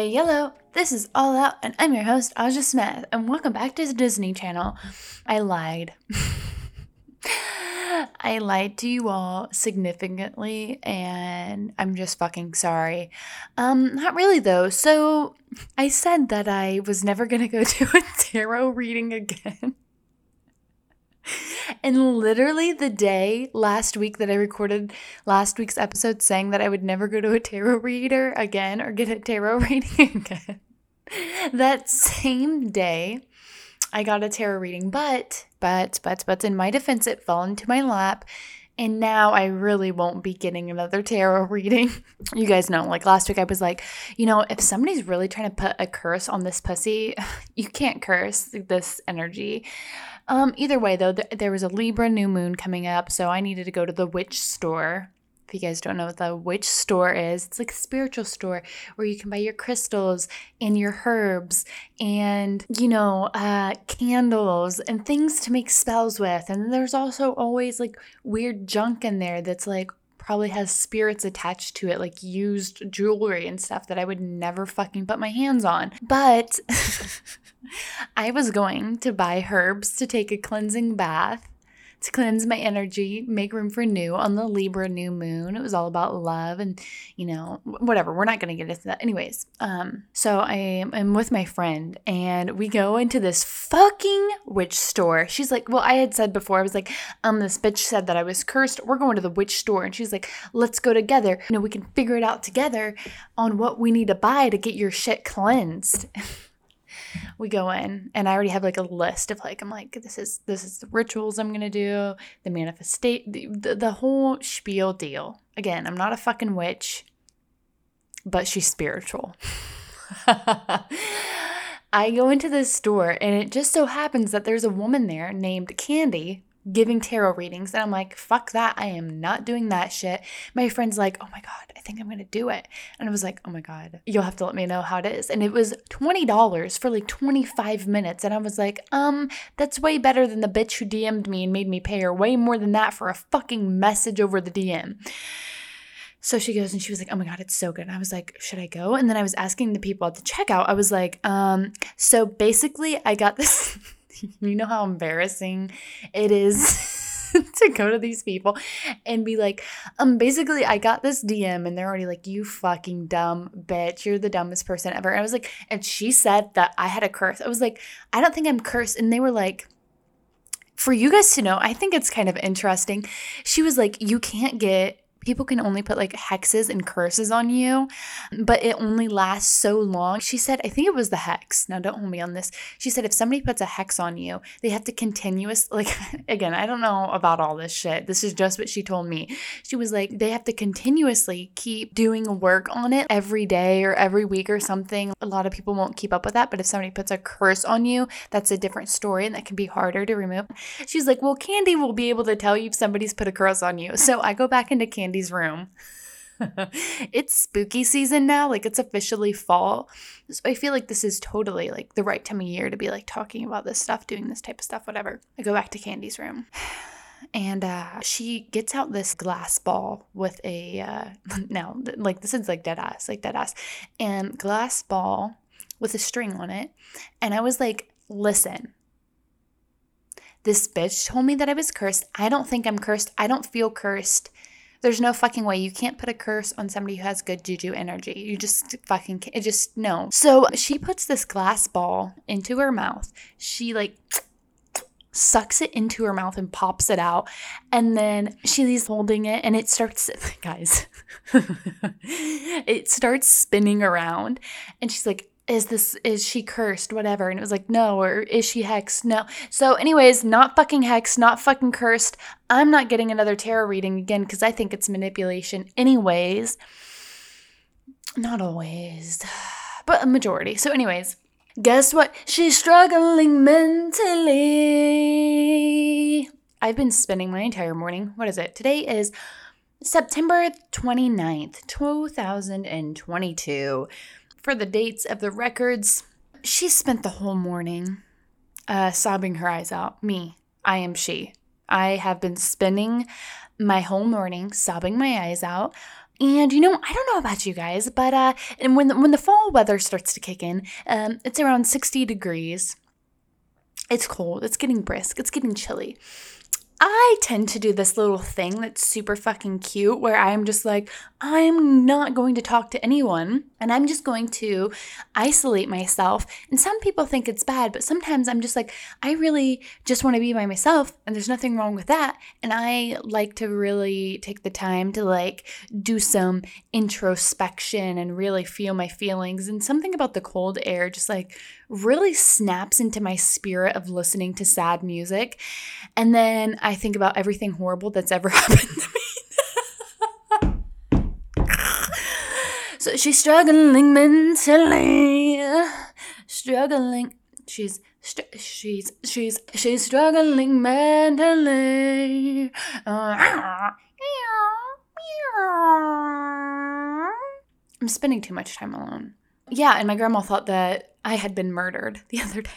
Hello, this is All Out, and I'm your host, Aja Smith, and welcome back to the Disney Channel. I lied. I lied to you all significantly, and I'm just fucking sorry. Not really, though. So, I said that I was never gonna go do a tarot reading again. And literally the day last week that I recorded last week's episode saying that I would never go to a tarot reader again or get a tarot reading again, that same day I got a tarot reading, but in my defense, it fell into my lap. And now I really won't be getting another tarot reading. You guys know, like last week I was like, you know, if somebody's really trying to put a curse on this pussy, you can't curse this energy. Either way, though, there was a Libra new moon coming up, so I needed to go to the witch store. If you guys don't know what the witch store is, it's like a spiritual store where you can buy your crystals and your herbs and, you know, candles and things to make spells with. And there's also always like weird junk in there that's like probably has spirits attached to it, like used jewelry and stuff that I would never fucking put my hands on. But I was going to buy herbs to take a cleansing bath, to cleanse my energy, make room for new on the Libra new moon. It was all about love and, you know, whatever. We're not going to get into that. Anyways, so I'm with my friend and we go into this fucking witch store. She's like, well, I had said before, I was like, this bitch said that I was cursed. We're going to the witch store. And she's like, let's go together. You know, we can figure it out together on what we need to buy to get your shit cleansed. We go in and I already have like a list of like, I'm like, this is the rituals I'm going to do, the manifestation, the whole spiel deal. Again, I'm not a fucking witch, but she's spiritual. I go into this store and it just so happens that there's a woman there named Candy giving tarot readings. And I'm like, fuck that. I am not doing that shit. My friend's like, oh my God, I think I'm going to do it. And I was like, oh my God, you'll have to let me know how it is. And it was $20 for like 25 minutes. And I was like, that's way better than the bitch who DM'd me and made me pay her way more than that for a fucking message over the DM. So she goes and she was like, oh my God, it's so good. And I was like, should I go? And then I was asking the people at the checkout. I was like, so basically I got this... You know how embarrassing it is to go to these people and be like, basically I got this DM and they're already like, you fucking dumb bitch. You're the dumbest person ever. And I was like, and she said that I had a curse. I was like, I don't think I'm cursed. And they were like, for you guys to know, I think it's kind of interesting. She was like, you can't get, people can only put like hexes and curses on you, but it only lasts so long. She said, I think it was the hex. Now don't hold me on this. She said, if somebody puts a hex on you, they have to continuously, like, again, I don't know about all this shit. This is just what she told me. She was like, they have to continuously keep doing work on it every day or every week or something. A lot of people won't keep up with that. But if somebody puts a curse on you, that's a different story and that can be harder to remove. She's like, well, Candy will be able to tell you if somebody's put a curse on you. So I go back into Candy's room. It's spooky season now, like it's officially fall, so I feel like this is totally like the right time of year to be like talking about this stuff, doing this type of stuff, whatever. I go back to Candy's room and she gets out this glass ball with a dead ass and glass ball with a string on it, and I was like, listen, this bitch told me that I was cursed. I don't think I'm cursed. I don't feel cursed. There's no fucking way. You can't put a curse on somebody who has good juju energy. You just fucking can't. It just, no. So she puts this glass ball into her mouth. She like sucks it into her mouth and pops it out. And then she's holding it and it starts, guys, it starts spinning around. And she's like, is she cursed, whatever. And it was like, no. Or is she hexed? No. So anyways, not fucking hexed, not fucking cursed. I'm not getting another tarot reading again because I think it's manipulation anyways. Not always, but a majority. So anyways, guess what? She's struggling mentally. I've been spending my entire morning. What is it? Today is September 29th, 2022. For the dates of the records, she spent the whole morning sobbing her eyes out. Me. I am she. I have been spending my whole morning sobbing my eyes out And, I don't know about you guys, but and when the fall weather starts to kick in, it's around 60 degrees. It's cold. It's getting brisk. It's getting chilly. I tend to do this little thing that's super fucking cute where I'm just like, I'm not going to talk to anyone and I'm just going to isolate myself. And some people think it's bad, but sometimes I'm just like, I really just want to be by myself and there's nothing wrong with that. And I like to really take the time to like do some introspection and really feel my feelings. And something about the cold air just like really snaps into my spirit of listening to sad music. And then I think about everything horrible that's ever happened to me. So she's struggling mentally, struggling. She's struggling mentally. I'm spending too much time alone. Yeah, and my grandma thought that I had been murdered the other day.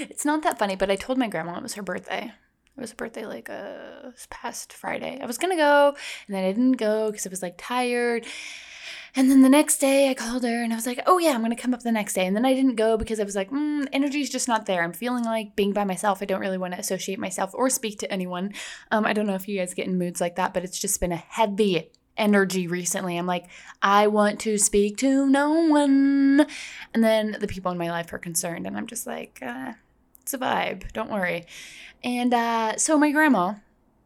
It's not that funny, but I told my grandma it was her birthday. It was her birthday like past Friday. I was going to go, and then I didn't go because I was like tired. And then the next day I called her, and I was like, oh, yeah, I'm going to come up the next day. And then I didn't go because I was like, energy's just not there. I'm feeling like being by myself. I don't really want to associate myself or speak to anyone. I don't know if you guys get in moods like that, but it's just been a heavy energy recently. I'm like, I want to speak to no one. And then the people in my life are concerned, and I'm just like, it's a vibe. Don't worry. And so my grandma,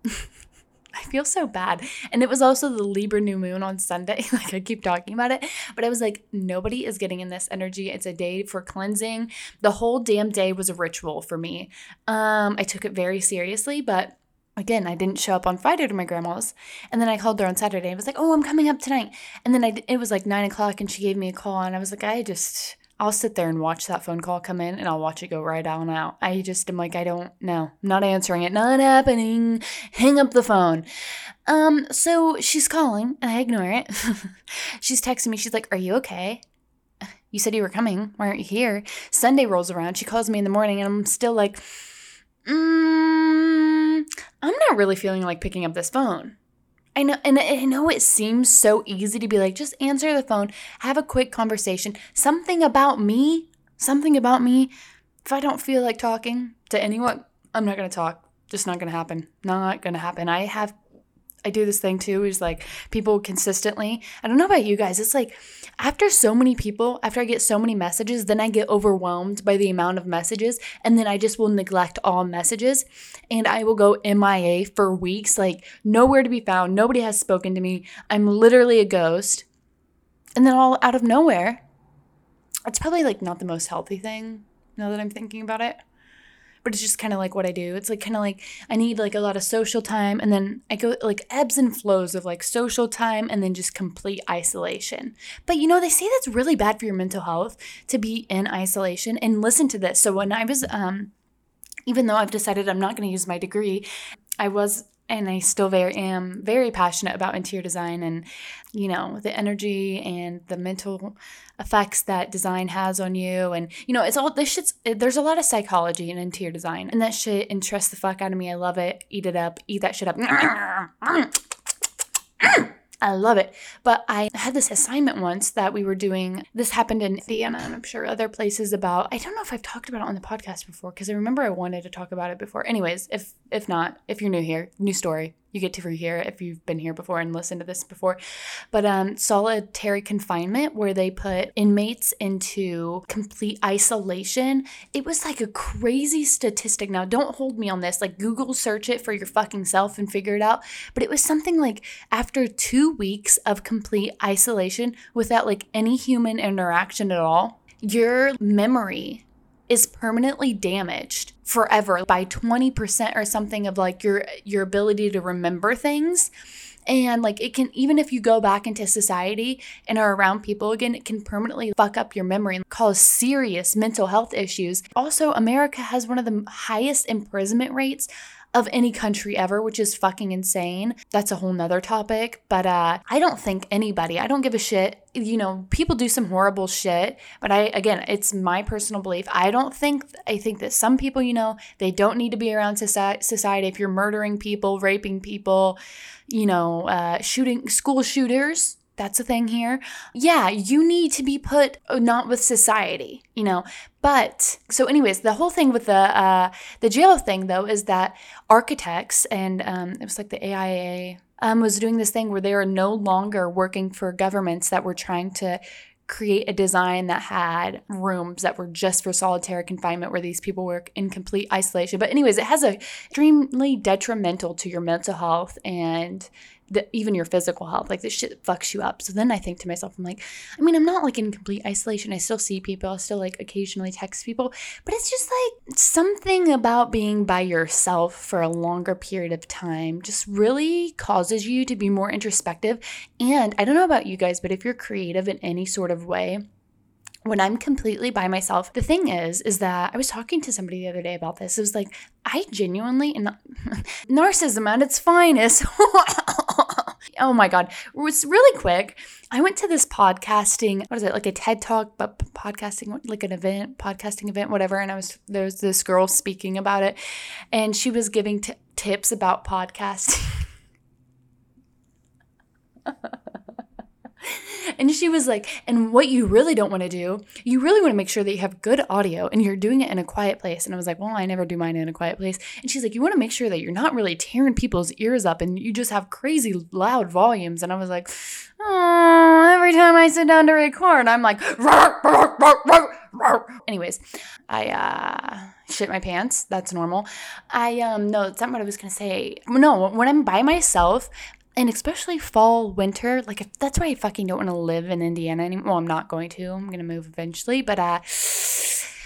I feel so bad. And it was also the Libra new moon on Sunday. Like I keep talking about it, but I was like, nobody is getting in this energy. It's a day for cleansing. The whole damn day was a ritual for me. I took it very seriously, but again, I didn't show up on Friday to my grandma's, and then I called her on Saturday and was like, oh, I'm coming up tonight. And then it was like 9:00 and she gave me a call, and I was like, I'll sit there and watch that phone call come in, and I'll watch it go right on out. I just am like, I don't know. I'm not answering it. Not happening. Hang up the phone. So she's calling and I ignore it. She's texting me. She's like, are you okay? You said you were coming. Why aren't you here? Sunday rolls around. She calls me in the morning and I'm still like, I'm not really feeling like picking up this phone. I know, and I know it seems so easy to be like, just answer the phone, have a quick conversation, something about me. If I don't feel like talking to anyone, I'm not going to talk. Just not going to happen. I do this thing too, is like people consistently, I don't know about you guys, it's like after I get so many messages, then I get overwhelmed by the amount of messages, and then I just will neglect all messages, and I will go MIA for weeks, like nowhere to be found, nobody has spoken to me, I'm literally a ghost, and then all out of nowhere, it's probably like not the most healthy thing now that I'm thinking about it. But it's just kind of like what I do. It's like kind of like I need like a lot of social time, and then I go like ebbs and flows of like social time and then just complete isolation. But they say that's really bad for your mental health to be in isolation. And listen to this. So when I was, even though I've decided I'm not going to use my degree, I was, and I still am very passionate about interior design and, the energy and the mental effects that design has on you. And, it's all this shit's, there's a lot of psychology in interior design, and that shit interests the fuck out of me. I love it. Eat it up. Eat that shit up. I love it. But I had this assignment once that we were doing. This happened in Indiana, and I'm sure other places about, I don't know if I've talked about it on the podcast before, because I remember I wanted to talk about it before. Anyways, if not, if you're new here, new story, you get to rehear it if you've been here before and listened to this before. But solitary confinement, where they put inmates into complete isolation. It was like a crazy statistic. Now, don't hold me on this. Like, Google search it for your fucking self and figure it out. But it was something like after 2 weeks of complete isolation without like any human interaction at all, your memory is permanently damaged forever by 20% or something of like your ability to remember things. And like it can, even if you go back into society and are around people again, it can permanently fuck up your memory and cause serious mental health issues. Also, America has one of the highest imprisonment rates of any country ever, which is fucking insane. That's a whole nother topic. But I don't think anybody, I don't give a shit. You know, people do some horrible shit, but again, it's my personal belief. I think that some people, you know, they don't need to be around society. If you're murdering people, raping people, you know, shooting school shooters, that's a thing here. Yeah, you need to be put not with society, you know. But so anyways, the whole thing with the jail thing though is that architects and it was like the AIA was doing this thing where they are no longer working for governments that were trying to create a design that had rooms that were just for solitary confinement where these people work in complete isolation. But anyways, it has a extremely detrimental to your mental health and even your physical health. Like, this shit fucks you up. So then I think to myself, I'm like, I mean, I'm not like in complete isolation. I still see people. I still like occasionally text people. But it's just like something about being by yourself for a longer period of time just really causes you to be more introspective. And I don't know about you guys, but if you're creative in any sort of way, when I'm completely by myself, the thing is that I was talking to somebody the other day about this. It was like, I genuinely, and narcissism at its finest. Oh my God. It was really quick. I went to this podcasting, what is it? Like a TED Talk, but podcasting, like an event, podcasting event, whatever. And there was this girl speaking about it, and she was giving tips about podcasting. And she was like, and what you really don't want to do, you really want to make sure that you have good audio and you're doing it in a quiet place. And I was like, well, I never do mine in a quiet place. And she's like, you want to make sure that you're not really tearing people's ears up and you just have crazy loud volumes. And I was like, oh, every time I sit down to record, I'm like, rawr, rawr, rawr, rawr. Anyways, I shit my pants. That's normal. No, that's not what I was going to say. No, when I'm by myself, and especially fall, winter, like that's why I fucking don't want to live in Indiana anymore. Well, I'm not going to. I'm going to move eventually. But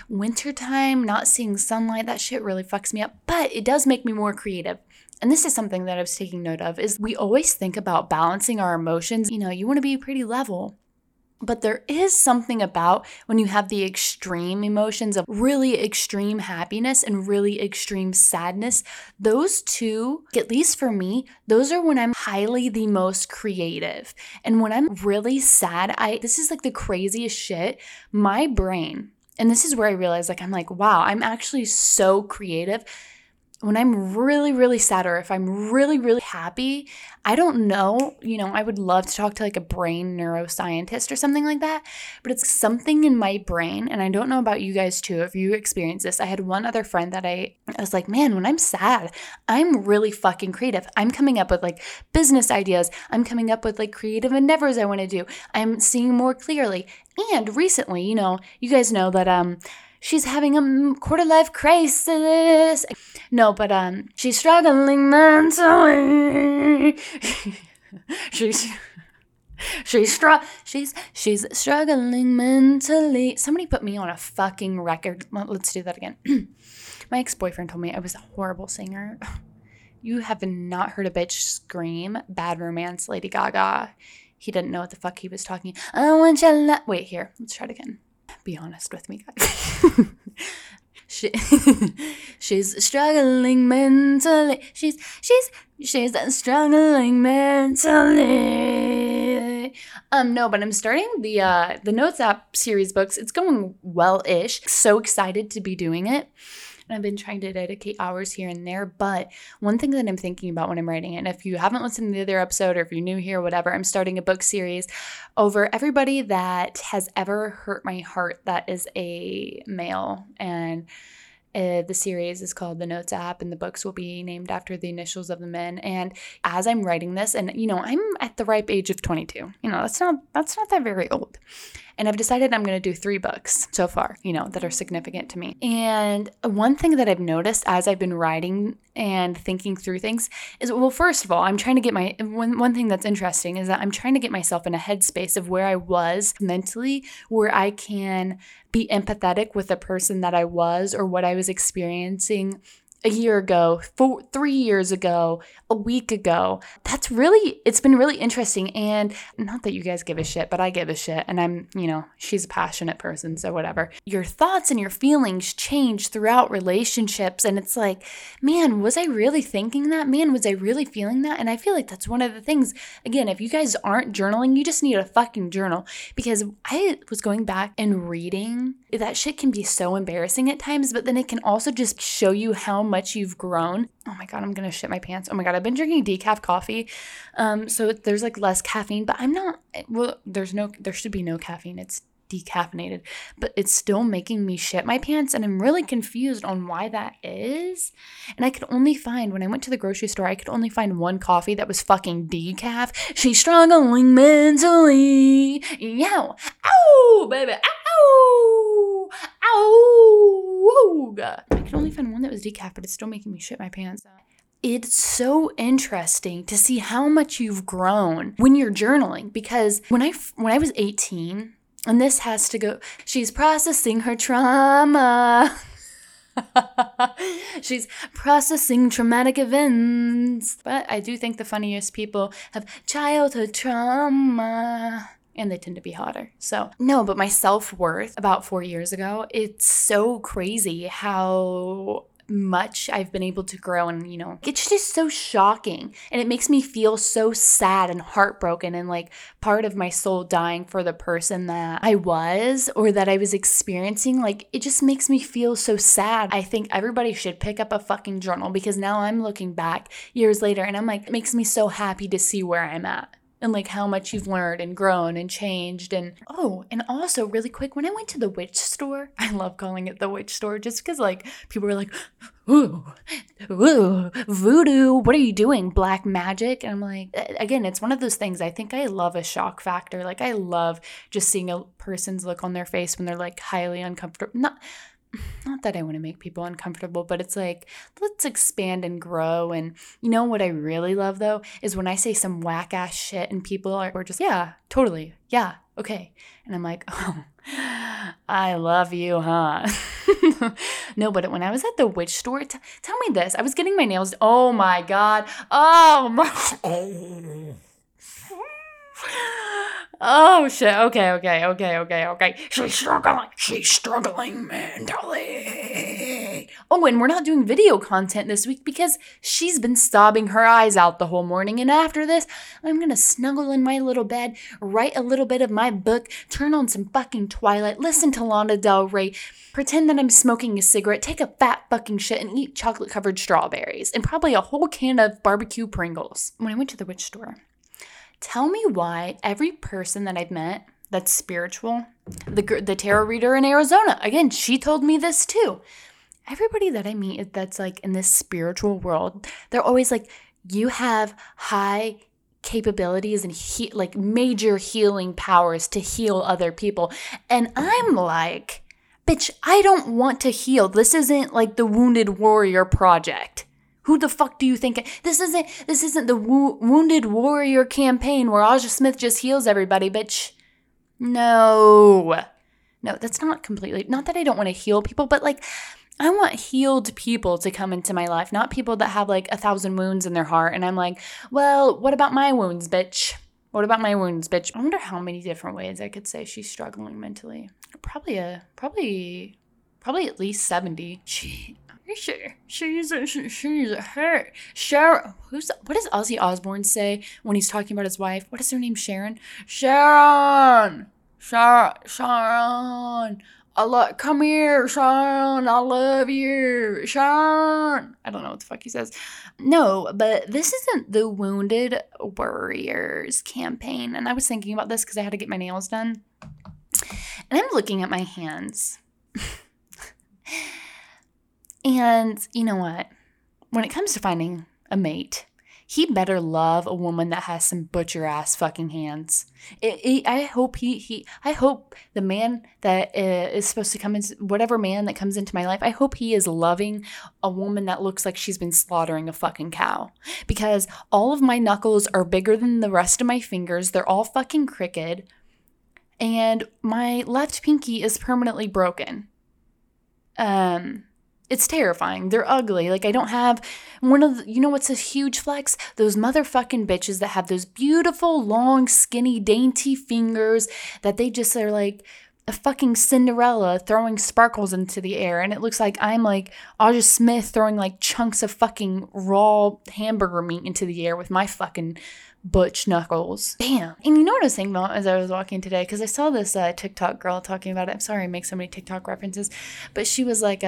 wintertime, not seeing sunlight, that shit really fucks me up. But it does make me more creative. And this is something that I was taking note of is we always think about balancing our emotions. You know, you want to be pretty level. But there is something about when you have the extreme emotions of really extreme happiness and really extreme sadness. Those two, at least for me, those are when I'm highly the most creative. And when I'm really sad, this is like the craziest shit. My brain, and this is where I realize, like, I'm like, wow, I'm actually so creative. When I'm really, really sad or if I'm really, really happy, I don't know, you know, I would love to talk to like a brain neuroscientist or something like that, but it's something in my brain. And I don't know about you guys too, if you experience this. I had one other friend that I was like, man, when I'm sad, I'm really fucking creative. I'm coming up with like business ideas. I'm coming up with like creative endeavors I want to do. I'm seeing more clearly. And recently, you know, you guys know that, she's having a quarter-life crisis. No, but she's struggling mentally. She's struggling mentally. Somebody put me on a fucking record. Let's do that again. My ex-boyfriend told me I was a horrible singer. You have not heard a bitch scream Bad Romance, Lady Gaga. He didn't know what the fuck he was talking. I want you to wait here. Let's try it again. Be honest with me, guys. She's struggling mentally. She's struggling mentally. No, but I'm starting the Notes app series books. It's going well-ish. So excited to be doing it. And I've been trying to dedicate hours here and there. But one thing that I'm thinking about when I'm writing it, and if you haven't listened to the other episode or if you're new here, whatever, I'm starting a book series over everybody that has ever hurt my heart that is a male. And the series is called The Notes App, and the books will be named after the initials of the men. And as I'm writing this, and, you know, I'm at the ripe age of 22. You know, that's not that very old. And I've decided I'm going to do 3 books so far, you know, that are significant to me. And one thing that I've noticed as I've been writing and thinking through things is, well, first of all, I'm trying to get my, one thing that's interesting is that I'm trying to get myself in a headspace of where I was mentally, where I can be empathetic with the person that I was or what I was experiencing a year ago, 3 years ago, a week ago. It's been really interesting. And not that you guys give a shit, but I give a shit. And she's a passionate person, so whatever. Your thoughts and your feelings change throughout relationships. And it's like, man, was I really thinking that? Man, was I really feeling that? And I feel like that's one of the things. Again, if you guys aren't journaling, you just need a fucking journal. Because I was going back and reading. That shit can be so embarrassing at times, but then it can also just show you how much you've grown. Oh my God, I'm gonna shit my pants. Oh my God, I've been drinking decaf coffee. So there's like less caffeine, but there should be no caffeine. It's decaffeinated, but it's still making me shit my pants. And I'm really confused on why that is. And when I went to the grocery store, I could only find one coffee that was fucking decaf. She's struggling mentally. Yo, ow, baby, ow, ow. I could only find one that was decaf, but it's still making me shit my pants. It's so interesting to see how much you've grown when you're journaling, because when I was 18, and this has to go, she's processing her trauma. She's processing traumatic events. But I do think the funniest people have childhood trauma. And they tend to be hotter. So no, but my self-worth about 4 years ago, it's so crazy how much I've been able to grow, and it's just so shocking, and it makes me feel so sad and heartbroken, and like part of my soul dying for the person that I was, or that I was experiencing. Like, it just makes me feel so sad. I think everybody should pick up a fucking journal, because now I'm looking back years later and I'm like, it makes me so happy to see where I'm at. And like how much you've learned and grown and changed. And also really quick, when I went to the witch store, I love calling it the witch store just because like people were like, ooh, voodoo, what are you doing? Black magic. And I'm like, again, it's one of those things. I think I love a shock factor. Like I love just seeing a person's look on their face when they're like highly uncomfortable. Not that I want to make people uncomfortable, but it's like, let's expand and grow. And what I really love though is when I say some whack ass shit and people are just, yeah, totally. Yeah. Okay. And I'm like, oh, I love you, huh? No, but when I was at the witch store, tell me this, I was getting my nails. Oh my God. Oh shit. Okay. She's struggling mentally. Oh, and we're not doing video content this week because she's been sobbing her eyes out the whole morning. And after this, I'm gonna snuggle in my little bed, write a little bit of my book, turn on some fucking Twilight, listen to Lana Del Rey, pretend that I'm smoking a cigarette, take a fat fucking shit, and eat chocolate covered strawberries and probably a whole can of barbecue Pringles. When I went to the witch store, tell me why every person that I've met that's spiritual, the tarot reader in Arizona, again, she told me this too. Everybody that I meet that's like in this spiritual world, they're always like, you have high capabilities and like major healing powers to heal other people. And I'm like, bitch, I don't want to heal. This isn't like the Wounded Warrior Project. Who the fuck do you think? This isn't the Wounded Warrior campaign where Aja Smith just heals everybody, bitch. No, that's not completely, not that I don't want to heal people, but like I want healed people to come into my life, not people that have like 1,000 wounds in their heart. And I'm like, well, what about my wounds, bitch? What about my wounds, bitch? I wonder how many different ways I could say she's struggling mentally. Probably at least 70. She's hurt. Sharon, what does Ozzy Osbourne say when he's talking about his wife? What is her name? Sharon? Sharon. Come here, Sharon. I love you, Sharon. I don't know what the fuck he says. No, but this isn't the Wounded Warriors campaign. And I was thinking about this because I had to get my nails done. And I'm looking at my hands. And you know what? When it comes to finding a mate, he better love a woman that has some butcher ass fucking hands. I hope the man that is supposed to come in, whatever man that comes into my life, I hope he is loving a woman that looks like she's been slaughtering a fucking cow. Because all of my knuckles are bigger than the rest of my fingers. They're all fucking crooked. And my left pinky is permanently broken. It's terrifying. They're ugly. Like, I don't have one of the, you know what's a huge flex? Those motherfucking bitches that have those beautiful, long, skinny, dainty fingers that they just are like a fucking Cinderella throwing sparkles into the air. And it looks like I'm like Aja Smith throwing like chunks of fucking raw hamburger meat into the air with my fucking butch knuckles. Damn. And you know what I was thinking about as I was walking today? Because I saw this TikTok girl talking about it. I'm sorry I make so many TikTok references. But she was like,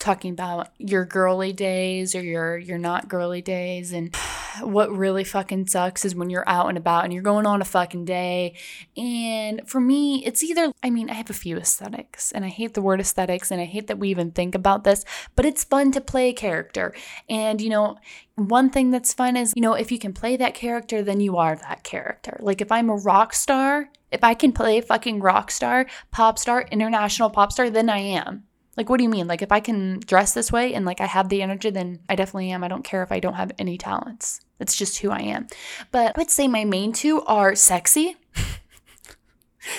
talking about your girly days or your not girly days, and what really fucking sucks is when you're out and about and you're going on a fucking day. And for me, it's either, I mean, I have a few aesthetics, and I hate the word aesthetics, and I hate that we even think about this, but it's fun to play a character. And, you know, one thing that's fun is, you know, if you can play that character, then you are that character. Like, if I'm a rock star, if I can play a fucking rock star, pop star, international pop star, then I am. Like, what do you mean? Like, if I can dress this way and, like, I have the energy, then I definitely am. I don't care if I don't have any talents. That's just who I am. But I would say my main two are sexy.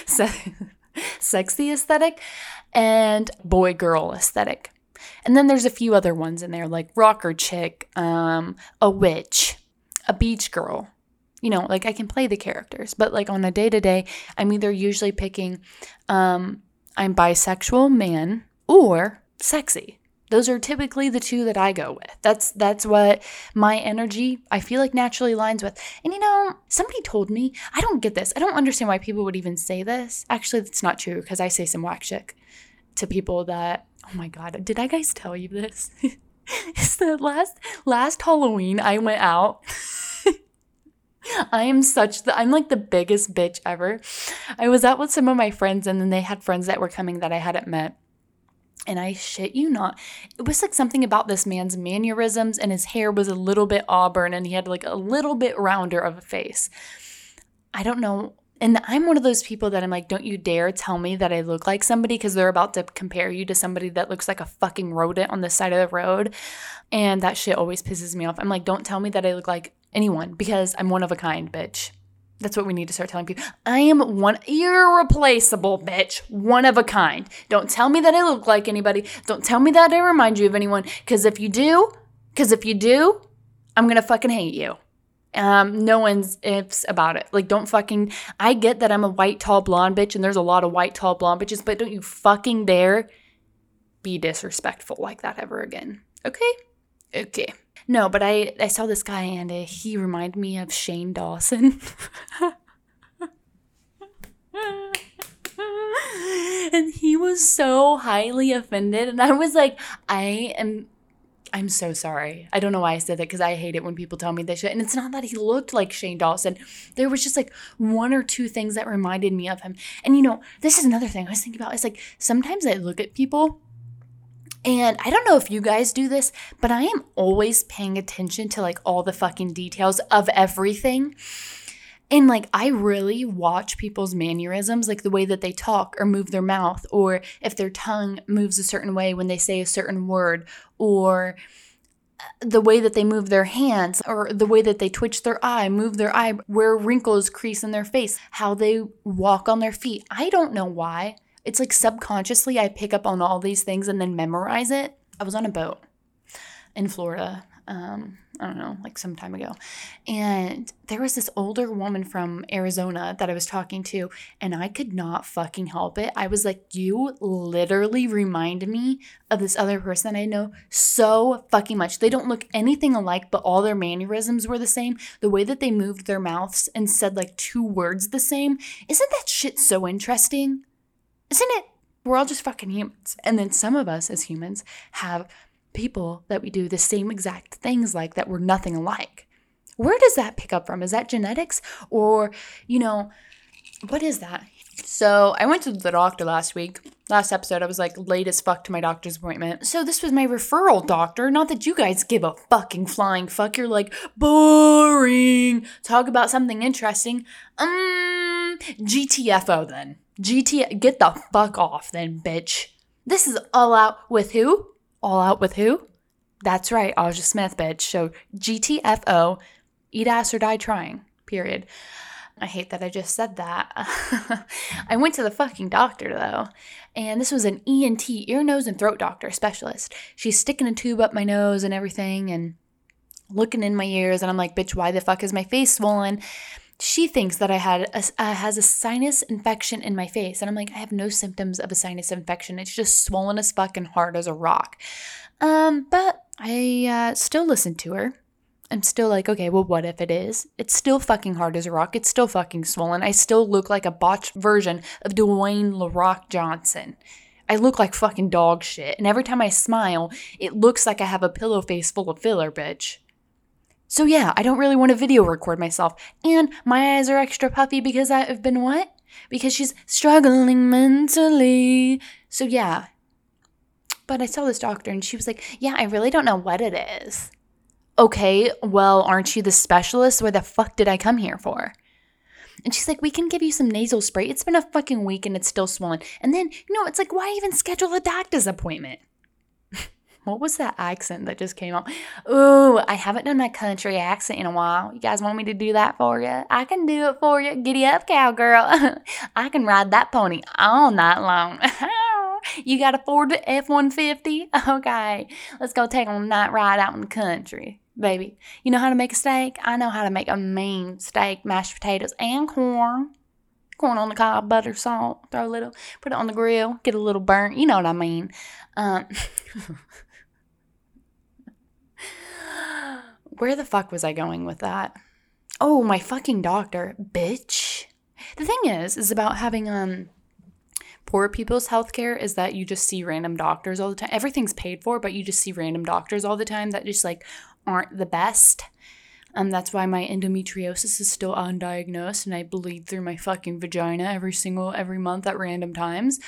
Sexy aesthetic and boy-girl aesthetic. And then there's a few other ones in there, like rocker chick, a witch, a beach girl. You know, like, I can play the characters. But, like, on a day-to-day, I'm either usually picking I'm bisexual man, or sexy. Those are typically the two that I go with. That's what my energy, I feel like, naturally aligns with. And, you know, somebody told me, I don't get this. I don't understand why people would even say this. Actually, that's not true, because I say some whack shit to people that, oh my God, did I guys tell you this? It's the last Halloween I went out. I'm like the biggest bitch ever. I was out with some of my friends, and then they had friends that were coming that I hadn't met. And I shit you not, it was like something about this man's mannerisms, and his hair was a little bit auburn, and he had like a little bit rounder of a face. I don't know. And I'm one of those people that I'm like, don't you dare tell me that I look like somebody, because they're about to compare you to somebody that looks like a fucking rodent on the side of the road. And that shit always pisses me off. I'm like, don't tell me that I look like anyone, because I'm one of a kind, bitch. That's what we need to start telling people. I am one irreplaceable bitch, one of a kind. Don't tell me that I look like anybody. Don't tell me that I remind you of anyone, because if you do, I'm going to fucking hate you. No one's ifs about it. Like, don't fucking, I get that I'm a white, tall, blonde bitch, and there's a lot of white, tall, blonde bitches, but don't you fucking dare be disrespectful like that ever again. Okay? Okay. No, but I saw this guy, and he reminded me of Shane Dawson. And he was so highly offended. And I was like, I'm so sorry. I don't know why I said that, because I hate it when people tell me this shit. And it's not that he looked like Shane Dawson. There was just like one or two things that reminded me of him. And, you know, this is another thing I was thinking about. It's like, sometimes I look at people, and I don't know if you guys do this, but I am always paying attention to like all the fucking details of everything. And like, I really watch people's mannerisms, like the way that they talk or move their mouth, or if their tongue moves a certain way when they say a certain word, or the way that they move their hands, or the way that they twitch their eye, move their eye, where wrinkles crease in their face, how they walk on their feet. I don't know why. It's like subconsciously I pick up on all these things and then memorize it. I was on a boat in Florida, I don't know, like some time ago. And there was this older woman from Arizona that I was talking to, and I could not fucking help it. I was like, you literally remind me of this other person I know so fucking much. They don't look anything alike, but all their mannerisms were the same. The way that they moved their mouths and said like two words the same. Isn't that shit so interesting? Isn't it? We're all just fucking humans. And then some of us as humans have people that we do the same exact things like, that we're nothing alike. Where does that pick up from? Is that genetics? Or, you know, what is that? So I went to the doctor last week. Last episode, I was like late as fuck to my doctor's appointment. So this was my referral doctor. Not that you guys give a fucking flying fuck. You're like, boring. Talk about something interesting. GTFO then. Get the fuck off then, bitch. This is All Out with who? All Out with who? That's right, Aja Smith, bitch. So GTFO, eat ass or die trying, period. I hate that I just said that. I went to the fucking doctor, though, and this was an ENT, ear, nose, and throat doctor specialist. She's sticking a tube up my nose and everything and looking in my ears, and I'm like, bitch, why the fuck is my face swollen? She thinks that I had has a sinus infection in my face, and I'm like, I have no symptoms of a sinus infection. It's just swollen as fuck and hard as a rock. But I still listened to her. I'm still like, okay, well, what if it is? It's still fucking hard as a rock. It's still fucking swollen. I still look like a botched version of Dwayne "La Rock" Johnson. I look like fucking dog shit. And every time I smile, it looks like I have a pillow face full of filler, bitch. So yeah, I don't really want to video record myself. And my eyes are extra puffy because I've been what? Because she's struggling mentally. So yeah. But I saw this doctor and she was like, yeah, I really don't know what it is. Okay, well, aren't you the specialist? What the fuck did I come here for? And she's like, we can give you some nasal spray. It's been a fucking week and it's still swollen. And then, you know, it's like, why even schedule a doctor's appointment? What was that accent that just came up? Ooh, I haven't done my country accent in a while. You guys want me to do that for you? I can do it for you. Giddy up, cowgirl. I can ride that pony all night long. You got a Ford F-150? Okay, let's go take a night ride out in the country. Baby, you know how to make a steak? I know how to make a mean steak, mashed potatoes, and corn. Corn on the cob, butter, salt, throw a little, put it on the grill, get a little burnt. You know what I mean. Where the fuck was I going with that? Oh, my fucking doctor, bitch. The thing is about having, poor people's healthcare is that you just see random doctors all the time. Everything's paid for, but you just see random doctors all the time that just, like, aren't the best. That's why my endometriosis is still undiagnosed and I bleed through my fucking vagina every month at random times.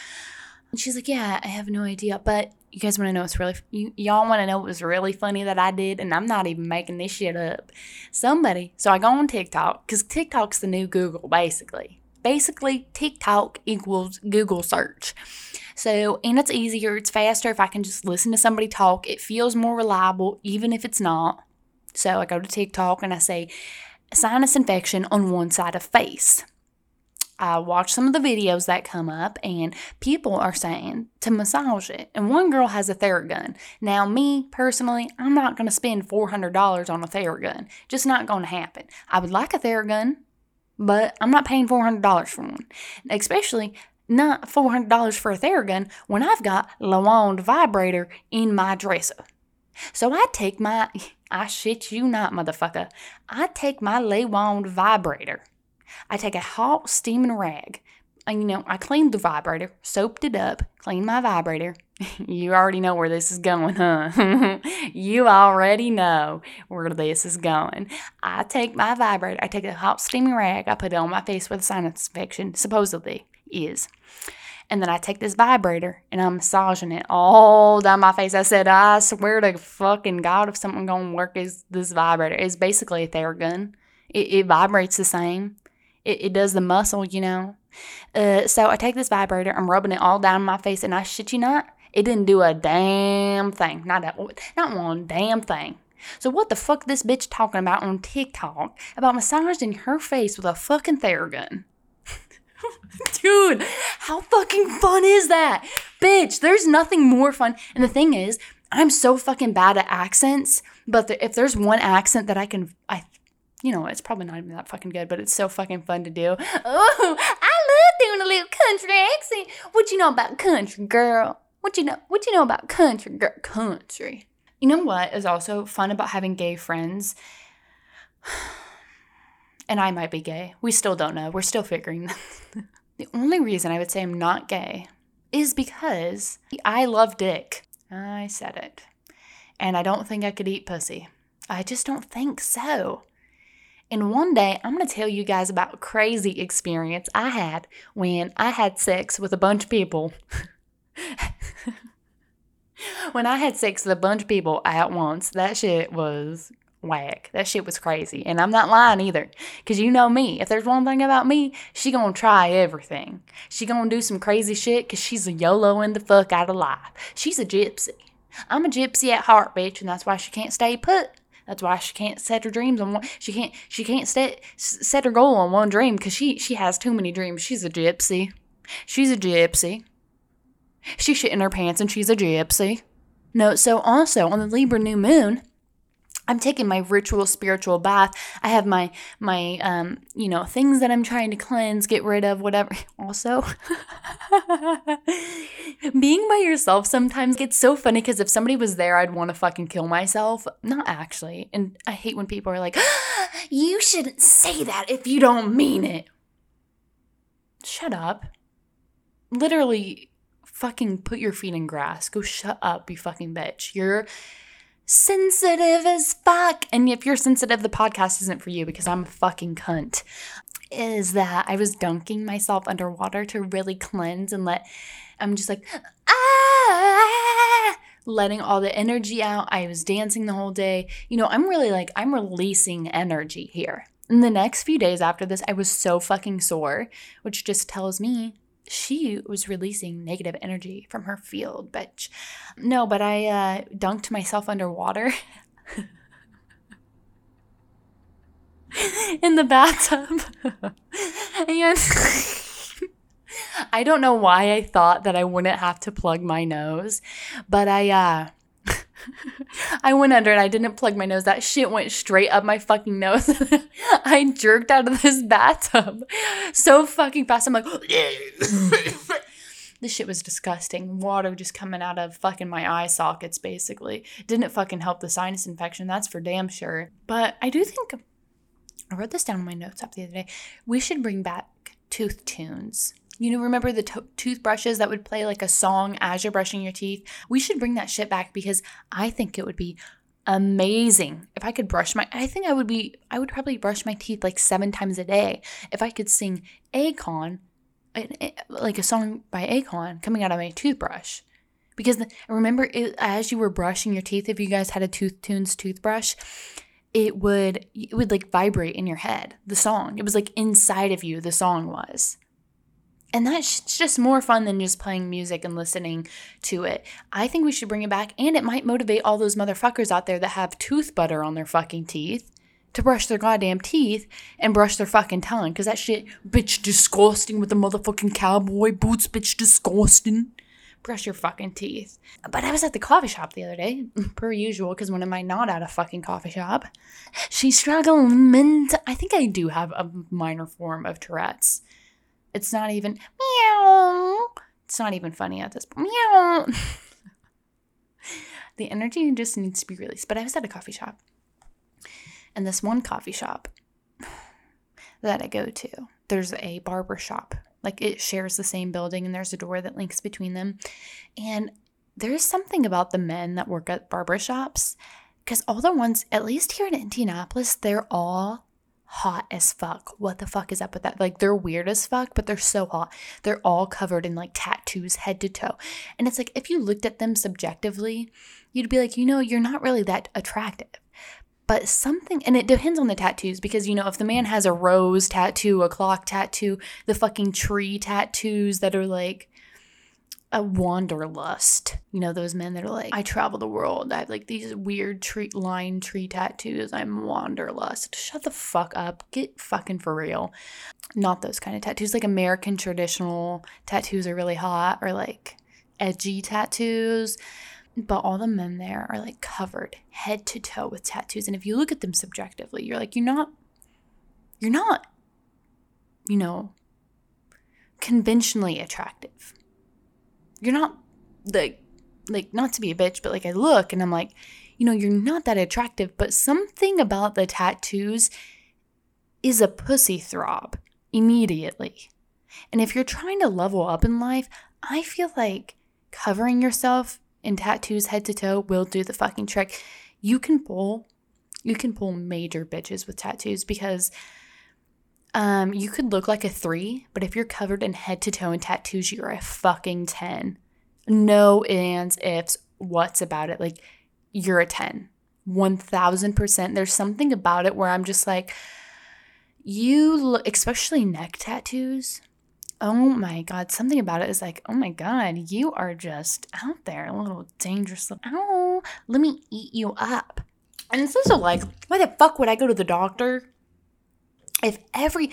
And she's like, yeah, I have no idea, but you guys want to know what's really, y'all want to know what was really funny that I did? And I'm not even making this shit up. So I go on TikTok, because TikTok's the new Google, basically. Basically, TikTok equals Google search. So, and it's easier, it's faster if I can just listen to somebody talk. It feels more reliable, even if it's not. So I go to TikTok and I say, sinus infection on one side of face. I watch some of the videos that come up and people are saying to massage it. And one girl has a Theragun. Now, me personally, I'm not going to spend $400 on a Theragun. Just not going to happen. I would like a Theragun, but I'm not paying $400 for one, especially not $400 for a Theragun when I've got Le Wand vibrator in my dresser. So I take my, I shit you not, motherfucker, I take my Le Wand vibrator. I take a hot steaming rag. And, you know, I cleaned the vibrator, soaped it up, cleaned my vibrator. You already know where this is going, huh? You already know where this is going. I take my vibrator, I take a hot steaming rag, I put it on my face where the sinus infection supposedly is. And then I take this vibrator and I'm massaging it all down my face. I said, I swear to fucking God, if something gonna work, is this vibrator. It's basically a Theragun. It vibrates the same. It does the muscle, you know. So I take this vibrator, I'm rubbing it all down my face, and I shit you not, it didn't do a damn thing. Not one damn thing. So what the fuck this bitch talking about on TikTok about massaging her face with a fucking Theragun? Dude, how fucking fun is that? Bitch, there's nothing more fun. And the thing is, I'm so fucking bad at accents, but if there's one accent that you know, it's probably not even that fucking good, but it's so fucking fun to do. Oh, I love doing a little country accent. What you know about country, girl? What you know about country, girl? Country. You know what is also fun about having gay friends? And I might be gay. We still don't know. We're still figuring that. The only reason I would say I'm not gay is because I love dick. I said it. And I don't think I could eat pussy. I just don't think so. And one day, I'm going to tell you guys about a crazy experience I had when I had sex with a bunch of people. When I had sex with a bunch of people at once, that shit was whack. That shit was crazy. And I'm not lying either. Because you know me. If there's one thing about me, she going to try everything. She going to do some crazy shit because she's a YOLO in the fuck out of life. She's a gypsy. I'm a gypsy at heart, bitch, and that's why she can't stay put. That's why she can't set her dreams on one. She can't set her goal on one dream because she has too many dreams. She's a gypsy. She's a gypsy. She shit in her pants and she's a gypsy. No, so also on the Libra new moon, I'm taking my ritual spiritual bath. I have my you know, things that I'm trying to cleanse, get rid of, whatever. Also, being by yourself sometimes gets so funny because if somebody was there, I'd want to fucking kill myself. Not actually. And I hate when people are like, you shouldn't say that if you don't mean it. Shut up. Literally fucking put your feet in grass. Go shut up, you fucking bitch. You're sensitive as fuck. And if you're sensitive, the podcast isn't for you because I'm a fucking cunt. Is that I was dunking myself underwater to really cleanse and let, I'm just like, letting all the energy out. I was dancing the whole day. You know, I'm really like, I'm releasing energy here. And the next few days after this, I was so fucking sore, which just tells me she was releasing negative energy from her field, bitch. No, but I dunked myself underwater in the bathtub. And I don't know why I thought that I wouldn't have to plug my nose, but I went under and I didn't plug my nose. That shit went straight up my fucking nose. I jerked out of this bathtub so fucking fast. I'm like, this shit was disgusting. Water just coming out of fucking my eye sockets, basically. Didn't fucking help the sinus infection. That's for damn sure. But I do think, I wrote this down in my notes up the other day, we should bring back Tooth Tunes. You know, remember the toothbrushes that would play like a song as you're brushing your teeth? We should bring that shit back because I think it would be amazing if I could brush my, I would probably brush my teeth like 7 times a day if I could sing Akon, like a song by Akon coming out of my toothbrush. Because remember, as you were brushing your teeth, if you guys had a Tooth Tunes toothbrush, it would like vibrate in your head, the song. It was like inside of you, the song was. And that's just more fun than just playing music and listening to it. I think we should bring it back, and it might motivate all those motherfuckers out there that have tooth butter on their fucking teeth to brush their goddamn teeth and brush their fucking tongue. Because that shit, bitch, disgusting with the motherfucking cowboy boots, bitch, disgusting. Brush your fucking teeth. But I was at the coffee shop the other day, per usual, because when am I not at a fucking coffee shop? She's struggling. I think I do have a minor form of Tourette's. It's not even meow. It's not even funny at this point. Meow. The energy just needs to be released. But I was at a coffee shop. And this one coffee shop that I go to, there's a barber shop. Like, it shares the same building and there's a door that links between them. And there's something about the men that work at barber shops, because all the ones, at least here in Indianapolis, they're all hot as fuck. What the fuck is up with that? Like, they're weird as fuck, but they're so hot. They're all covered in like tattoos head to toe. And it's like, if you looked at them subjectively, you'd be like, you know, you're not really that attractive. But something, and it depends on the tattoos, because, you know, if the man has a rose tattoo, a clock tattoo, the fucking tree tattoos that are like a wanderlust, you know, those men that are like, I travel the world, I have like these weird tree tattoos, I'm wanderlust. Shut the fuck up. Get fucking for real. Not those kind of tattoos. Like American traditional tattoos are really hot, or like edgy tattoos. But all the men there are like covered head to toe with tattoos, and if you look at them subjectively, you're like, you're not, you know, conventionally attractive. You're not like, not to be a bitch, but like, I look and I'm like, you know, you're not that attractive, but something about the tattoos is a pussy throb immediately. And if you're trying to level up in life, I feel like covering yourself in tattoos head to toe will do the fucking trick. You can pull major bitches with tattoos, because you could look like a 3, but if you're covered in head to toe in tattoos, you're a fucking 10. No ands, ifs, what's about it. Like, you're a 10. 1,000%. There's something about it where I'm just like, you look, especially neck tattoos. Oh my God. Something about it is like, oh my God, you are just out there. A little dangerous. Oh, let me eat you up. And it's also like, why the fuck would I go to the doctor if every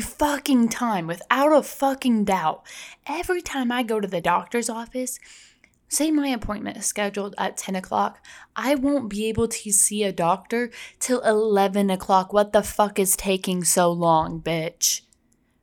fucking time, without a fucking doubt, every time I go to the doctor's office, say my appointment is scheduled at 10 o'clock, I won't be able to see a doctor till 11 o'clock. What the fuck is taking so long, bitch?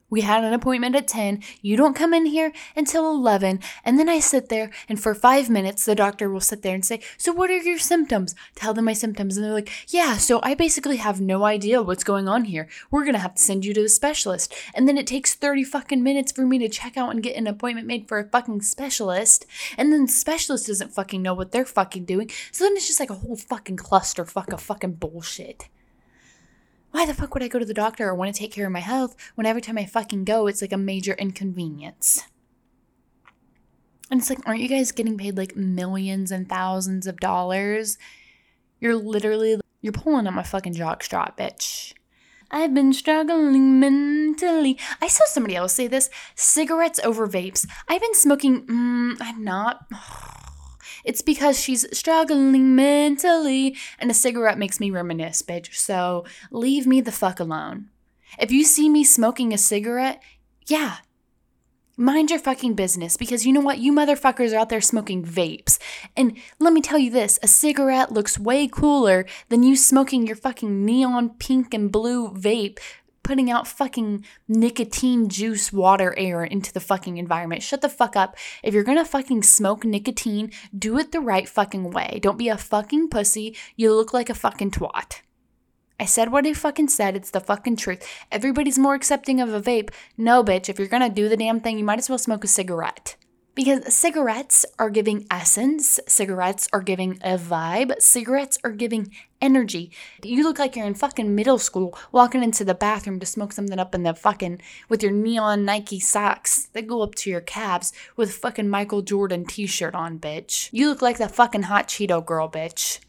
We had an appointment at 10. You don't come in here until 11. And then I sit there, and for 5 minutes, the doctor will sit there and say, so what are your symptoms? Tell them my symptoms. And they're like, yeah, so I basically have no idea what's going on here. We're going to have to send you to the specialist. And then it takes 30 fucking minutes for me to check out and get an appointment made for a fucking specialist. And then the specialist doesn't fucking know what they're fucking doing. So then it's just like a whole fucking clusterfuck of fucking bullshit. Why the fuck would I go to the doctor or want to take care of my health when every time I fucking go, it's like a major inconvenience? And it's like, aren't you guys getting paid like millions and thousands of dollars? You're pulling on my fucking jockstrap, bitch. I've been struggling mentally. I saw somebody else say this. Cigarettes over vapes. I've been smoking, I'm not. It's because she's struggling mentally, and a cigarette makes me reminisce, bitch. So leave me the fuck alone. If you see me smoking a cigarette, yeah, mind your fucking business, because you know what? You motherfuckers are out there smoking vapes. And let me tell you this, a cigarette looks way cooler than you smoking your fucking neon pink and blue vape, putting out fucking nicotine juice, water, air into the fucking environment. Shut the fuck up. If you're gonna fucking smoke nicotine, do it the right fucking way. Don't be a fucking pussy. You look like a fucking twat. I said what I fucking said. It's the fucking truth. Everybody's more accepting of a vape. No, bitch. If you're gonna do the damn thing, you might as well smoke a cigarette. Because cigarettes are giving essence, cigarettes are giving a vibe, cigarettes are giving energy. You look like you're in fucking middle school walking into the bathroom to smoke something up in the fucking, with your neon Nike socks that go up to your calves with fucking Michael Jordan t-shirt on, bitch. You look like the fucking hot Cheeto girl, bitch.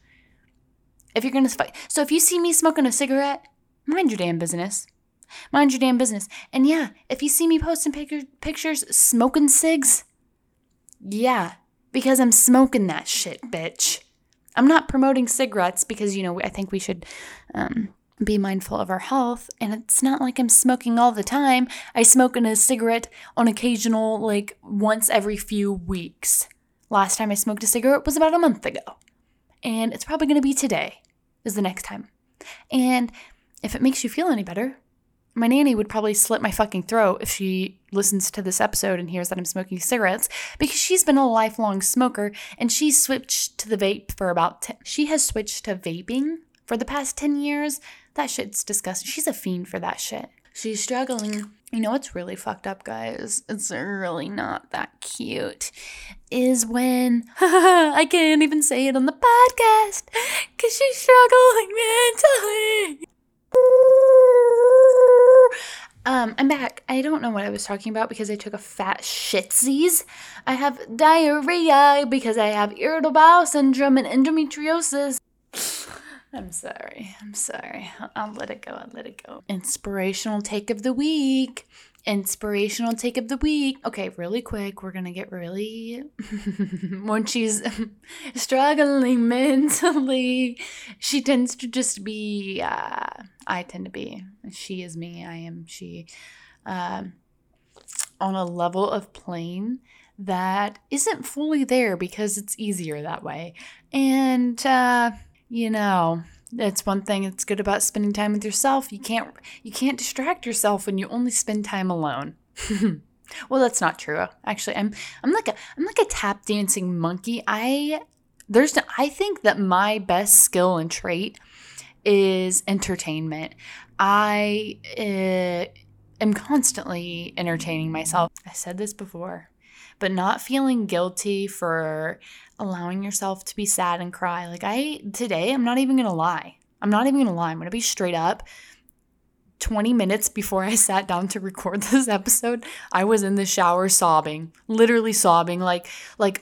If you're gonna, so if you see me smoking a cigarette, mind your damn business. Mind your damn business. And yeah, if you see me posting pictures smoking cigs, yeah, because I'm smoking that shit, bitch. I'm not promoting cigarettes because, you know, I think we should be mindful of our health. And it's not like I'm smoking all the time. I smoke a cigarette on occasional, like once every few weeks. Last time I smoked a cigarette was about a month ago. And it's probably going to be today is the next time. And if it makes you feel any better, my nanny would probably slit my fucking throat if she listens to this episode and hears that I'm smoking cigarettes, because she's been a lifelong smoker, and she has switched to vaping for the past 10 years. That shit's disgusting. She's a fiend for that shit. She's struggling. You know what's really fucked up, guys? It's really not that cute. Is when I can't even say it on the podcast because she's struggling mentally. I'm back. I don't know what I was talking about because I took a fat shitsies. I have diarrhea because I have irritable bowel syndrome and endometriosis. I'm sorry. I'll let it go. Inspirational take of the week. Okay, really quick. We're going to get really... When she's struggling mentally, she tends to just be... I tend to be. She is me. I am she. On a level of plane that isn't fully there because it's easier that way. And, you know... That's one thing that's good about spending time with yourself. You can't distract yourself when you only spend time alone. Well, that's not true. Actually, I'm like a tap dancing monkey. I think that my best skill and trait is entertainment. I am constantly entertaining myself. I said this before, but not feeling guilty for allowing yourself to be sad and cry. Like I'm not even going to lie. I'm going to be straight up. 20 minutes before I sat down to record this episode, I was in the shower sobbing, literally sobbing, like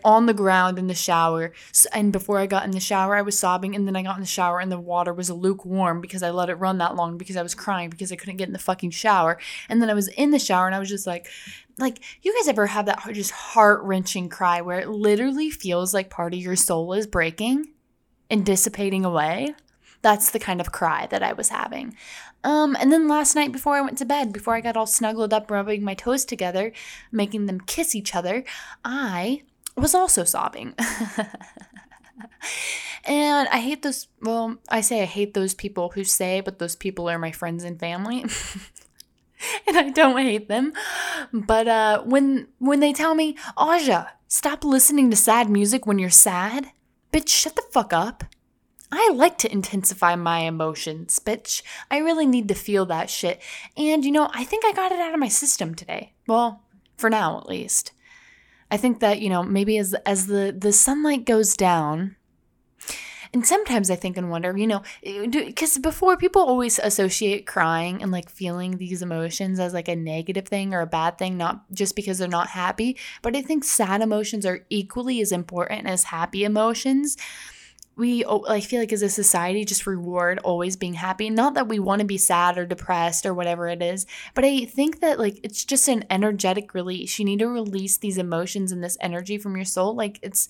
on the ground in the shower. And before I got in the shower, I was sobbing. And then I got in the shower and the water was lukewarm because I let it run that long because I was crying because I couldn't get in the fucking shower. And then I was in the shower and I was just like, you guys ever have that just heart-wrenching cry where it literally feels like part of your soul is breaking? and dissipating away. That's the kind of cry that I was having. And then last night before I went to bed, before I got all snuggled up, rubbing my toes together, making them kiss each other, I was also sobbing. And I hate those, well, I say I hate those people who say, but those people are my friends and family. And I don't hate them. But when they tell me, Aja, stop listening to sad music when you're sad. Bitch, shut the fuck up. I like to intensify my emotions, bitch. I really need to feel that shit. And, you know, I think I got it out of my system today. Well, for now, at least. I think that, you know, maybe as the sunlight goes down, and sometimes I think and wonder, you know, because before people always associate crying and like feeling these emotions as like a negative thing or a bad thing, not just because they're not happy. But I think sad emotions are equally as important as happy emotions. I feel like as a society just reward always being happy. Not that we want to be sad or depressed or whatever it is, but I think that like it's just an energetic release. You need to release these emotions and this energy from your soul. Like it's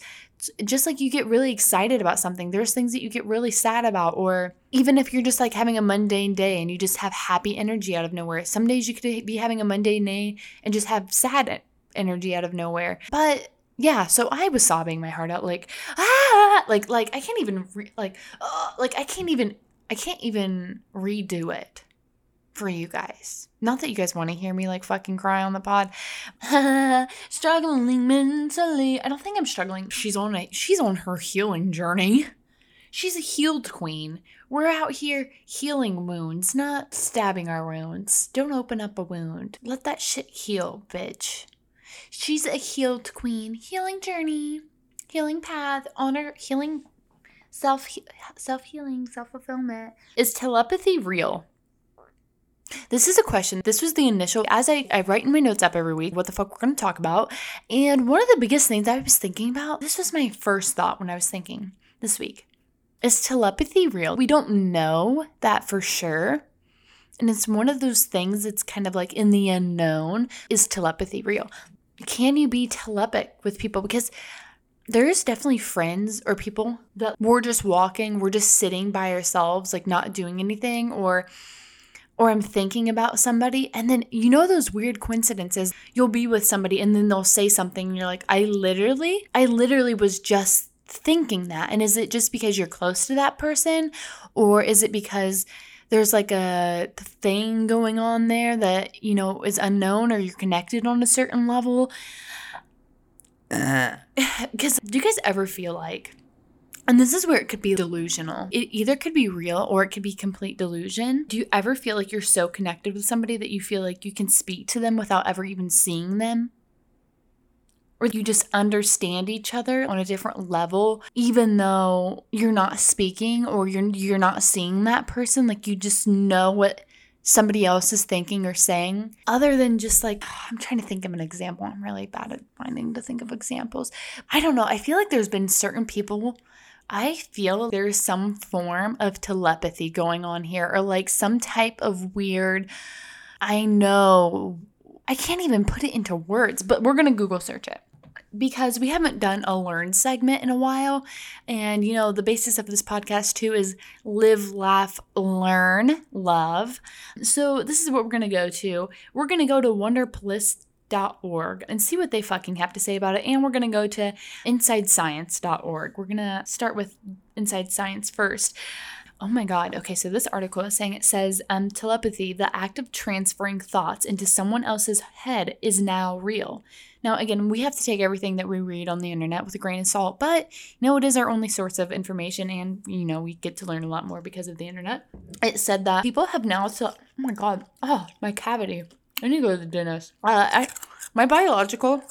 just like you get really excited about something. There's things that you get really sad about, or even if you're just like having a mundane day and you just have happy energy out of nowhere. Some days you could be having a mundane day and just have sad energy out of nowhere. But yeah, so I was sobbing my heart out, like, ah, like I can't even redo it for you guys. Not that you guys want to hear me like fucking cry on the pod. Struggling mentally. I don't think I'm struggling. She's on her healing journey. She's a healed queen. We're out here healing wounds, not stabbing our wounds. Don't open up a wound. Let that shit heal, bitch. She's a healed queen. Healing journey, healing path, honor, healing, self-healing, self-fulfillment. Is telepathy real? This is a question. This was the initial, as I write in my notes up every week, what the fuck we're going to talk about. And one of the biggest things I was thinking about, this was my first thought when I was thinking this week. Is telepathy real? We don't know that for sure. And it's one of those things that's kind of like in the unknown. Is telepathy real? Can you be telepathic with people? Because there's definitely friends or people that we're just walking, we're just sitting by ourselves, like not doing anything, or I'm thinking about somebody. And then, you know, those weird coincidences, you'll be with somebody and then they'll say something and you're like, I literally was just thinking that. And is it just because you're close to that person, or is it because there's like a thing going on there that, you know, is unknown, or you're connected on a certain level? Because do you guys ever feel like, and this is where it could be delusional. It either could be real or it could be complete delusion. Do you ever feel like you're so connected with somebody that you feel like you can speak to them without ever even seeing them? Or you just understand each other on a different level, even though you're not speaking or you're not seeing that person. Like you just know what somebody else is thinking or saying, other than just like, I'm trying to think of an example. I'm really bad at finding to think of examples. I don't know. I feel like there's been certain people. I feel there's some form of telepathy going on here, or like some type of weird, I know, I can't even put it into words, but we're going to Google search it. Because we haven't done a learn segment in a while. And, you know, the basis of this podcast, too, is live, laugh, learn, love. So this is what we're going to go to. We're going to go to wonderplist.org and see what they fucking have to say about it. And we're going to go to insidescience.org. We're going to start with Inside Science first. Oh my God. Okay, so this article is saying, it says, telepathy, the act of transferring thoughts into someone else's head, is now real. Now, again, we have to take everything that we read on the internet with a grain of salt, but, you know, it is our only source of information, and, you know, we get to learn a lot more because of the internet. It said that people have now, oh my God, oh, my cavity. I need to go to the dentist. One of my biological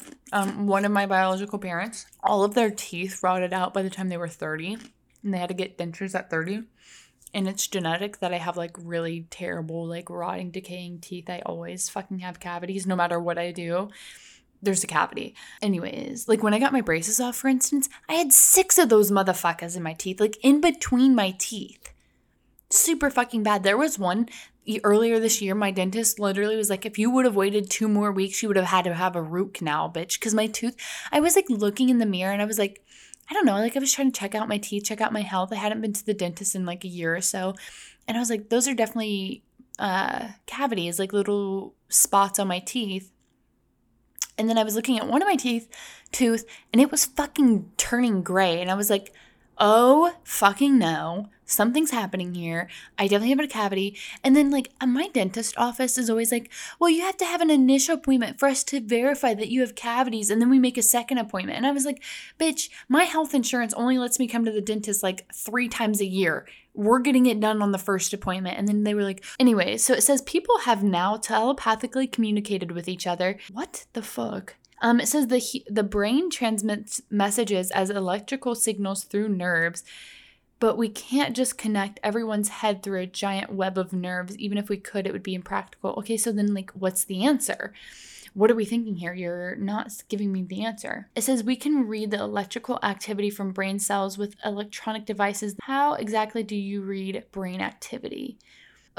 parents, all of their teeth rotted out by the time they were 30, and they had to get dentures at 30. And it's genetic that I have, like, really terrible, like, rotting, decaying teeth. I always fucking have cavities. No matter what I do, there's a cavity. Anyways, like, when I got my braces off, for instance, I had 6 of those motherfuckers in my teeth. Like, in between my teeth. Super fucking bad. There was one earlier this year, my dentist literally was like, if you would have waited 2 more weeks, you would have had to have a root canal, bitch. Because my tooth, I was, like, looking in the mirror and I was like, I don't know, like I was trying to check out my teeth, check out my health. I hadn't been to the dentist in like a year or so. And I was like, those are definitely cavities, like little spots on my teeth. And then I was looking at one of my tooth, and it was fucking turning gray. And I was like, oh, fucking no. Something's happening here. I definitely have a cavity. And then, like, my dentist office is always like, well, you have to have an initial appointment for us to verify that you have cavities, and then we make a second appointment. And I was like, bitch, my health insurance only lets me come to the dentist like 3 times a year. We're getting it done on the first appointment. And then they were like, anyway, so it says people have now telepathically communicated with each other. What the fuck? It says the brain transmits messages as electrical signals through nerves, but we can't just connect everyone's head through a giant web of nerves. Even if we could, it would be impractical. Okay, so then, like, what's the answer? What are we thinking here? You're not giving me the answer. It says we can read the electrical activity from brain cells with electronic devices. How exactly do you read brain activity?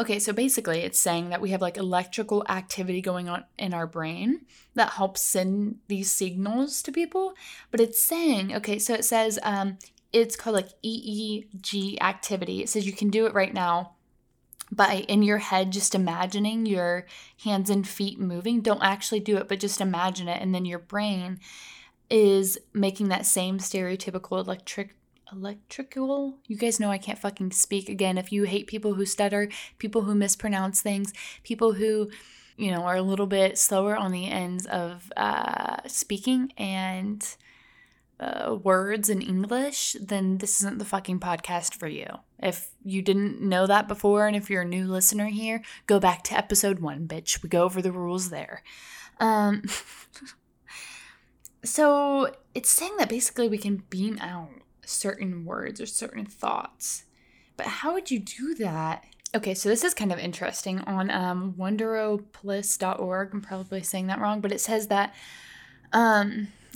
Okay, so basically it's saying that we have like electrical activity going on in our brain that helps send these signals to people. But it's saying, okay, so it says it's called like EEG activity. It says you can do it right now by in your head just imagining your hands and feet moving. Don't actually do it, but just imagine it. And then your brain is making that same stereotypical electrical, you guys know I can't fucking speak. Again, if you hate people who stutter, people who mispronounce things, people who, you know, are a little bit slower on the ends of speaking and words in English, then this isn't the fucking podcast for you. If you didn't know that before, and if you're a new listener here, go back to episode 1, bitch. We go over the rules there. So it's saying that basically we can beam out certain words or certain thoughts. But how would you do that? Okay, so this is kind of interesting. On wonderopolis.org, I'm probably saying that wrong, but it says that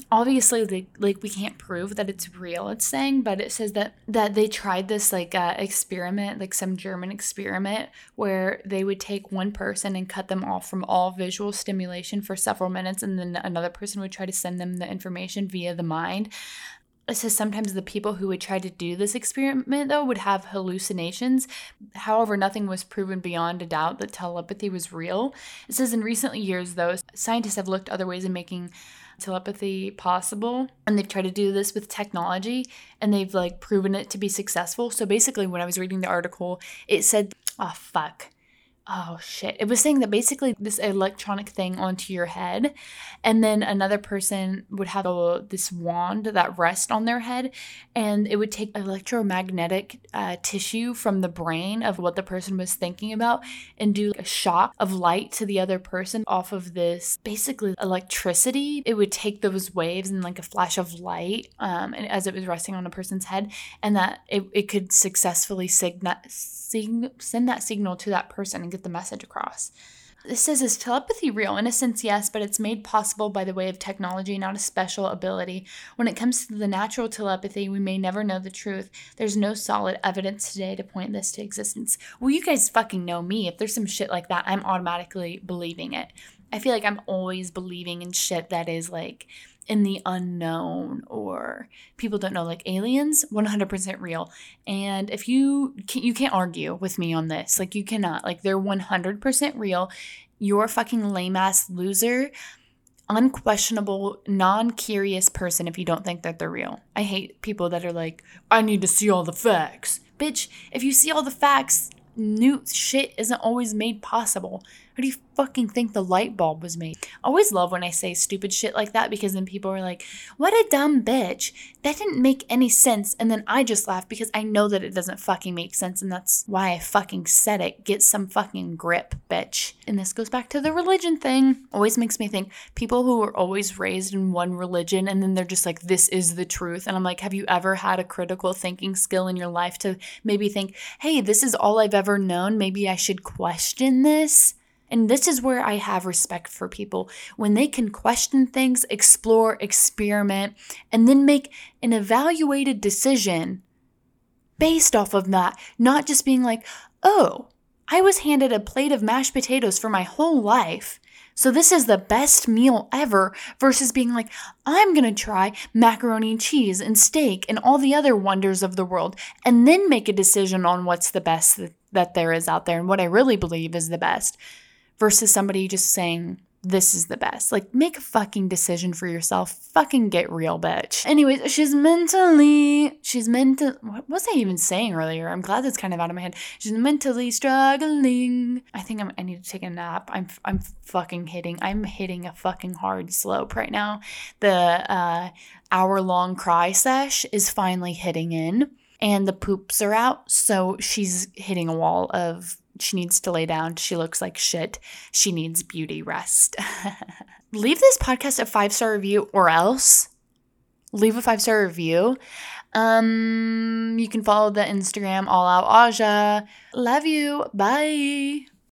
obviously like we can't prove that it's real, it's saying, but it says that they tried this like experiment, like some German experiment where they would take one person and cut them off from all visual stimulation for several minutes, and then another person would try to send them the information via the mind. It says sometimes the people who would try to do this experiment, though, would have hallucinations. However, nothing was proven beyond a doubt that telepathy was real. It says in recent years, though, scientists have looked other ways of making telepathy possible, and they've tried to do this with technology, and they've, like, proven it to be successful. So basically, when I was reading the article, it said, oh, fuck. Oh, shit. It was saying that basically this electronic thing onto your head, and then another person would have this wand that rests on their head, and it would take electromagnetic tissue from the brain of what the person was thinking about and do a shock of light to the other person off of this basically electricity. It would take those waves and like a flash of light and as it was resting on a person's head, and that it could successfully send that signal to that person and get the message across. This says, is telepathy real? In a sense, yes, but it's made possible by the way of technology, not a special ability. When it comes to the natural telepathy, we may never know the truth. There's no solid evidence today to point this to existence. Well, you guys fucking know me. If there's some shit like that, I'm automatically believing it. I feel like I'm always believing in shit that is like in the unknown, or people don't know, like aliens, 100% real. And if you can't argue with me on this, like you cannot, like they're 100% real. You're a fucking lame ass loser, unquestionable, non-curious person if you don't think that they're real. I hate people that are like, I need to see all the facts. Bitch, if you see all the facts, new shit isn't always made possible. How do you fucking think the light bulb was made? I always love when I say stupid shit like that, because then people are like, what a dumb bitch. That didn't make any sense. And then I just laugh because I know that it doesn't fucking make sense. And that's why I fucking said it. Get some fucking grip, bitch. And this goes back to the religion thing. Always makes me think people who are always raised in one religion and then they're just like, this is the truth. And I'm like, have you ever had a critical thinking skill in your life to maybe think, hey, this is all I've ever known. Maybe I should question this. And this is where I have respect for people, when they can question things, explore, experiment, and then make an evaluated decision based off of that, not just being like, oh, I was handed a plate of mashed potatoes for my whole life, So this is the best meal ever versus being like, I'm going to try macaroni and cheese and steak and all the other wonders of the world and then make a decision on what's the best that there is out there and what I really believe is the best versus somebody just saying, this is the best. Like, make a fucking decision for yourself. Fucking get real, bitch. Anyways, what was I even saying earlier? I'm glad that's kind of out of my head. She's mentally struggling. I think I need to take a nap. I'm fucking hitting. I'm hitting a fucking hard slope right now. The hour-long cry sesh is finally hitting in, and the poops are out, so she's hitting a wall of... She needs to lay down. She looks like shit. She needs beauty rest. Leave this podcast a 5-star review or else. Leave a 5-star review. You can follow the Instagram, All Out Aja. Love you. Bye.